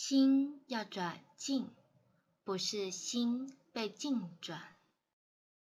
心要转境，不是心被境转。